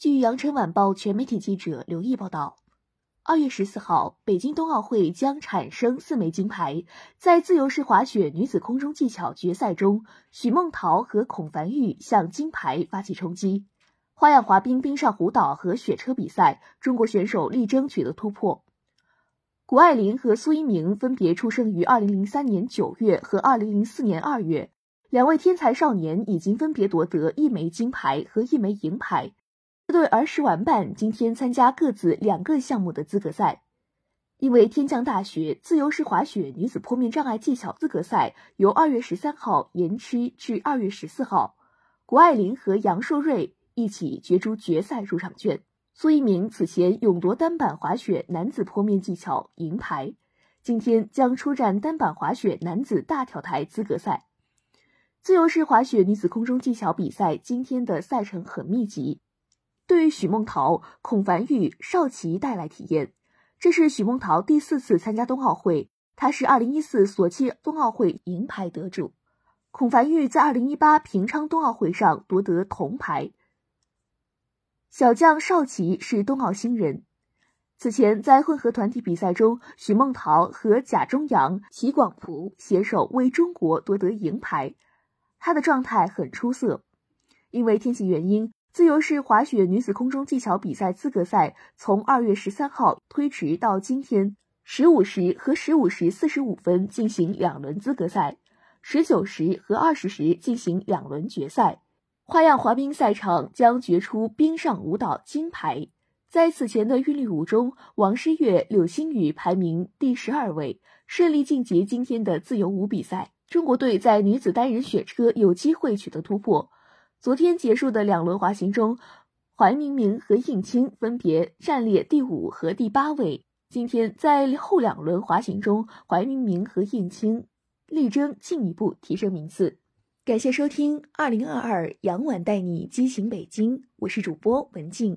据羊城晚报全媒体记者刘毅报道，2月14号，北京冬奥会将产生4枚金牌。在自由式滑雪女子空中技巧决赛中，许梦桃和孔凡玉向金牌发起冲击。花样滑冰冰上舞蹈和雪车比赛，中国选手力争取得突破。谷爱凌和苏一鸣分别出生于2003年9月和2004年2月，两位天才少年已经分别夺得1枚金牌和1枚银牌。这对儿时玩伴今天参加各自2个项目的资格赛。因为天降大雪，自由式滑雪女子坡面障碍技巧资格赛由2月13号延期至2月14号。谷爱凌和杨烁瑞一起角逐决赛入场券。苏一鸣此前勇夺单板滑雪男子坡面技巧银牌，今天将出战单板滑雪男子大跳台资格赛。自由式滑雪女子空中技巧比赛今天的赛程很密集。对于许梦桃、孔凡玉、邵琦带来体验。这是许梦桃第4次参加冬奥会，她是2014索契冬奥会银牌得主。孔凡玉在2018平昌冬奥会上夺得铜牌。小将邵琦是冬奥新人。此前在混合团体比赛中，许梦桃和贾中阳、齐广璞携手为中国夺得银牌。她的状态很出色。因为天气原因，自由式滑雪女子空中技巧比赛资格赛从2月13号推迟到今天15时和15时45分进行2轮资格赛，19时和20时进行2轮决赛。花样滑冰赛场将决出冰上舞蹈金牌。在此前的韵律舞中，王诗玥、柳星宇排名第12位，顺利晋级今天的自由舞比赛。中国队在女子单人雪车有机会取得突破。昨天结束的2轮滑行中，怀明明和应钦分别占列第5和第8位。今天在后2轮滑行中，怀明明和应钦力争进一步提升名次。感谢收听2022杨晚带你激情北京，我是主播文静。